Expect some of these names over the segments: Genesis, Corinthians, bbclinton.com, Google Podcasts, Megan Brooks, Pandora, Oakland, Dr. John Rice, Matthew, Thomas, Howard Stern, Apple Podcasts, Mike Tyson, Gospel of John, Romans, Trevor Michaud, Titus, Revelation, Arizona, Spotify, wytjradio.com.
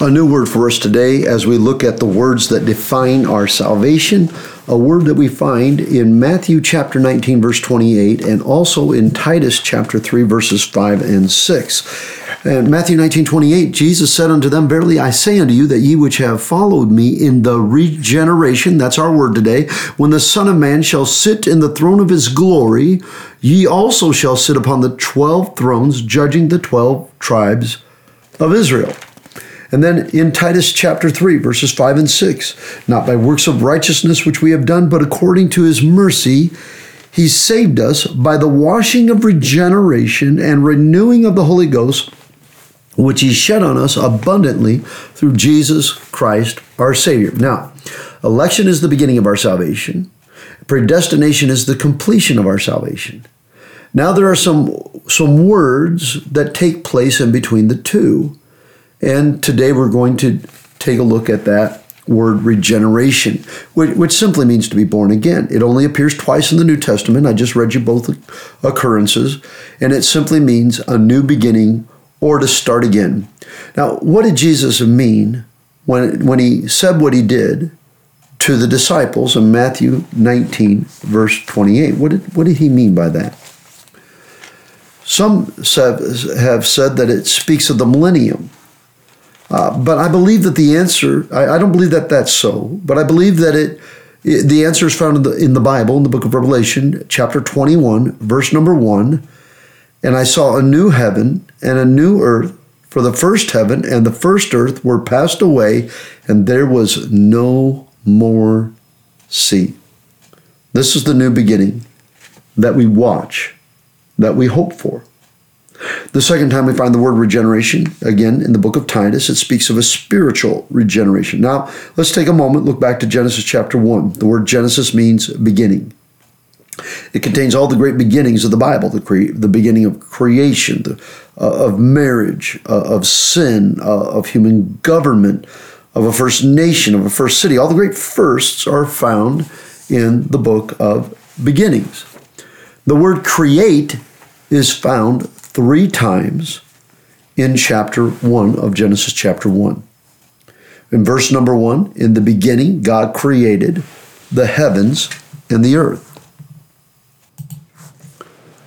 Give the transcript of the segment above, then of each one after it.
A new word for us today as we look at the words that define our salvation, a word that we find in Matthew chapter 19, verse 28, and also in Titus chapter 3, verses 5 and 6. And Matthew 19, 28, Jesus said unto them, Verily I say unto you, that ye which have followed me in the regeneration, that's our word today, when the Son of Man shall sit in the throne of his glory, ye also shall sit upon the 12 thrones, judging the 12 tribes of Israel. And then in Titus chapter 3, verses 5 and 6, Not by works of righteousness which we have done, but according to his mercy, he saved us by the washing of regeneration and renewing of the Holy Ghost, which he shed on us abundantly through Jesus Christ our Savior. Now, election is the beginning of our salvation. Predestination is the completion of our salvation. Now there are some words that take place in between the two. And today we're going to take a look at that word regeneration, which simply means to be born again. It only appears twice in the New Testament. I just read you both occurrences. And it simply means a new beginning or to start again. Now, what did Jesus mean when he said what he did to the disciples in Matthew 19, verse 28? What did he mean by that? Some have said that it speaks of the millennium. But I believe that the answer, I don't believe that that's so, but I believe that the answer is found in the Bible, in the book of Revelation, chapter 21, verse number 1. And I saw a new heaven and a new earth, for the first heaven and the first earth were passed away, and there was no more sea. This is the new beginning that we watch, that we hope for. The second time we find the word regeneration, again, in the book of Titus, it speaks of a spiritual regeneration. Now, let's take a moment, look back to Genesis chapter 1. The word Genesis means beginning. It contains all the great beginnings of the Bible, the beginning of creation, of marriage, of sin, of human government, of a first nation, of a first city. All the great firsts are found in the book of beginnings. The word create is found three times in chapter 1 of Genesis chapter 1. In verse number 1, in the beginning, God created the heavens and the earth.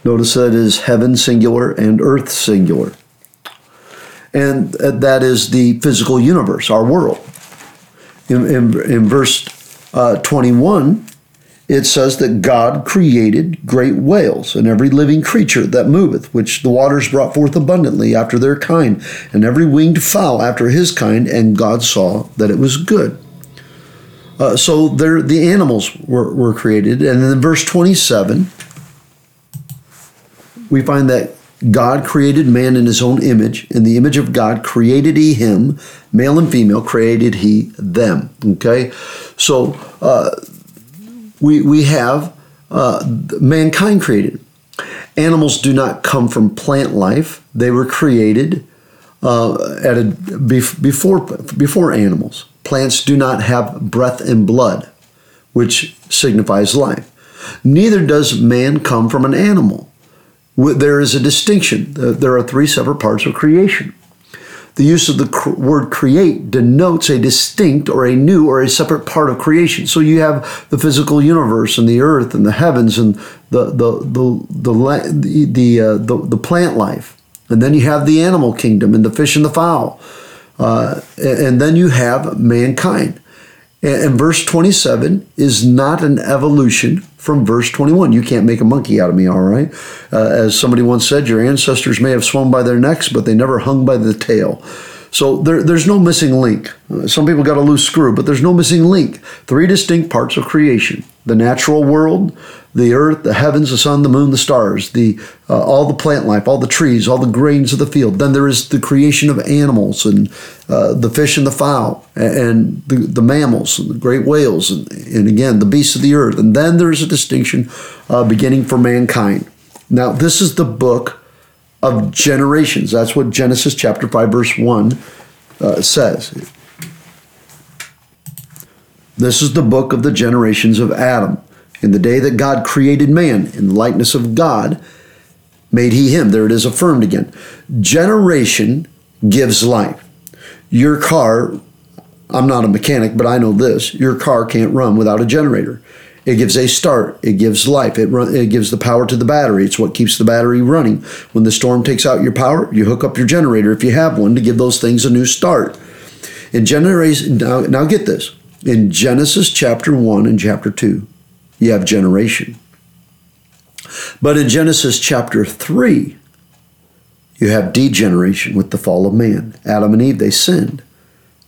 Notice that it is heaven singular and earth singular. And that is the physical universe, our world. In verse 21, it says that God created great whales and every living creature that moveth, which the waters brought forth abundantly after their kind, and every winged fowl after his kind, and God saw that it was good. So the animals were created. And in verse 27, we find that God created man in his own image. In the image of God created he him. Male and female created he them. Okay? So, We have mankind created. Animals do not come from plant life. They were created before animals. Plants do not have breath and blood, which signifies life. Neither does man come from an animal. There is a distinction. There are three separate parts of creation. The use of the word create denotes a distinct or a new or a separate part of creation. So you have the physical universe and the earth and the heavens and the plant life. And then you have the animal kingdom and the fish and the fowl. And then you have mankind. And verse 27 is not an evolution from verse 21. You can't make a monkey out of me, all right? As somebody once said, your ancestors may have swung by their necks, but they never hung by the tail. So there's no missing link. Some people got a loose screw, but there's no missing link. Three distinct parts of creation. the natural world, the earth, the heavens, the sun, the moon, the stars, all the plant life, all the trees, all the grains of the field. Then there is the creation of animals and the fish and the fowl and the mammals and the great whales and again, the beasts of the earth. And then there is a distinction beginning for mankind. Now, this is the book of generations. That's what Genesis chapter 5, verse 1 says. This is the book of the generations of Adam. In the day that God created man, in the likeness of God, made he him. There it is affirmed again. Generation gives life. Your car, I'm not a mechanic, but I know this. Your car can't run without a generator. It gives a start. It gives life. It gives the power to the battery. It's what keeps the battery running. When the storm takes out your power, you hook up your generator, if you have one, to give those things a new start. In generation, now get this. In Genesis chapter 1 and chapter 2, you have generation. But in Genesis chapter 3, you have degeneration with the fall of man. Adam and Eve, they sinned.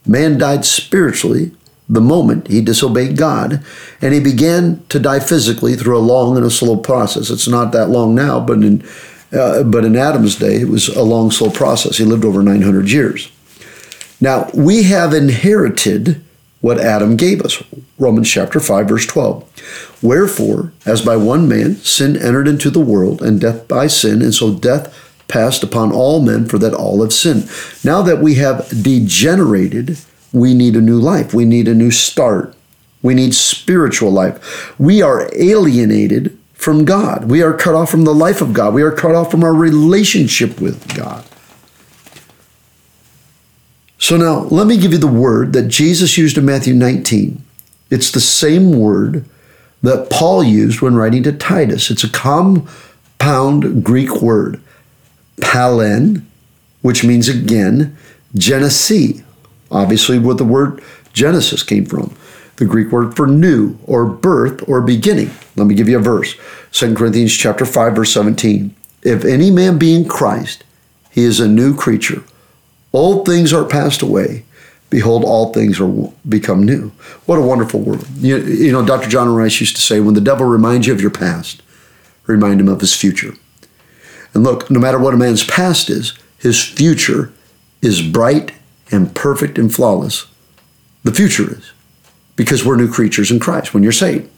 Man died spiritually the moment he disobeyed God, and he began to die physically through a long and a slow process. It's not that long now, but in Adam's day, it was a long, slow process. He lived over 900 years. Now, we have inherited what Adam gave us, Romans chapter 5, verse 12. Wherefore, as by one man, sin entered into the world, and death by sin, and so death passed upon all men, for that all have sinned. Now that we have degenerated, we need a new life. We need a new start. We need spiritual life. We are alienated from God. We are cut off from the life of God. We are cut off from our relationship with God. So now, let me give you the word that Jesus used in Matthew 19. It's the same word that Paul used when writing to Titus. It's a compound Greek word, palen, which means again, genesi. Obviously, where the word Genesis came from. The Greek word for new, or birth, or beginning. Let me give you a verse. 2 Corinthians chapter 5, verse 17. If any man be in Christ, he is a new creature. Old things are passed away. Behold, all things are become new. What a wonderful world. You know, Dr. John Rice used to say, when the devil reminds you of your past, remind him of his future. And look, no matter what a man's past is, his future is bright and perfect and flawless. The future is, because we're new creatures in Christ when you're saved.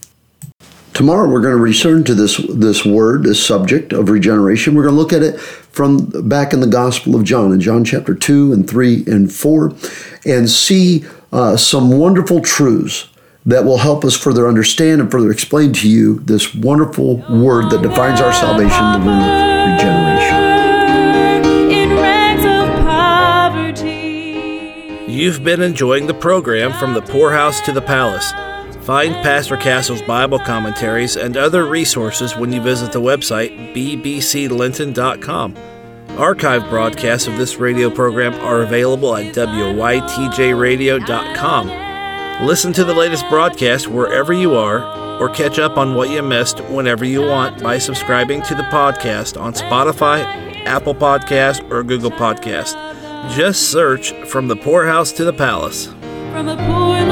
Tomorrow we're going to return to this word, this subject of regeneration. We're going to look at it from back in the Gospel of John, in John chapter 2 and 3 and 4, and see some wonderful truths that will help us further understand and further explain to you this wonderful word that defines our salvation, the word of regeneration. In rags of poverty. You've been enjoying the program From the Poorhouse to the Palace. Find Pastor Castle's Bible commentaries and other resources when you visit the website bbclinton.com. Archive broadcasts of this radio program are available at wytjradio.com. Listen to the latest broadcast wherever you are, or catch up on what you missed whenever you want by subscribing to the podcast on Spotify, Apple Podcasts, or Google Podcasts. Just search From the Poorhouse to the Palace. From the poor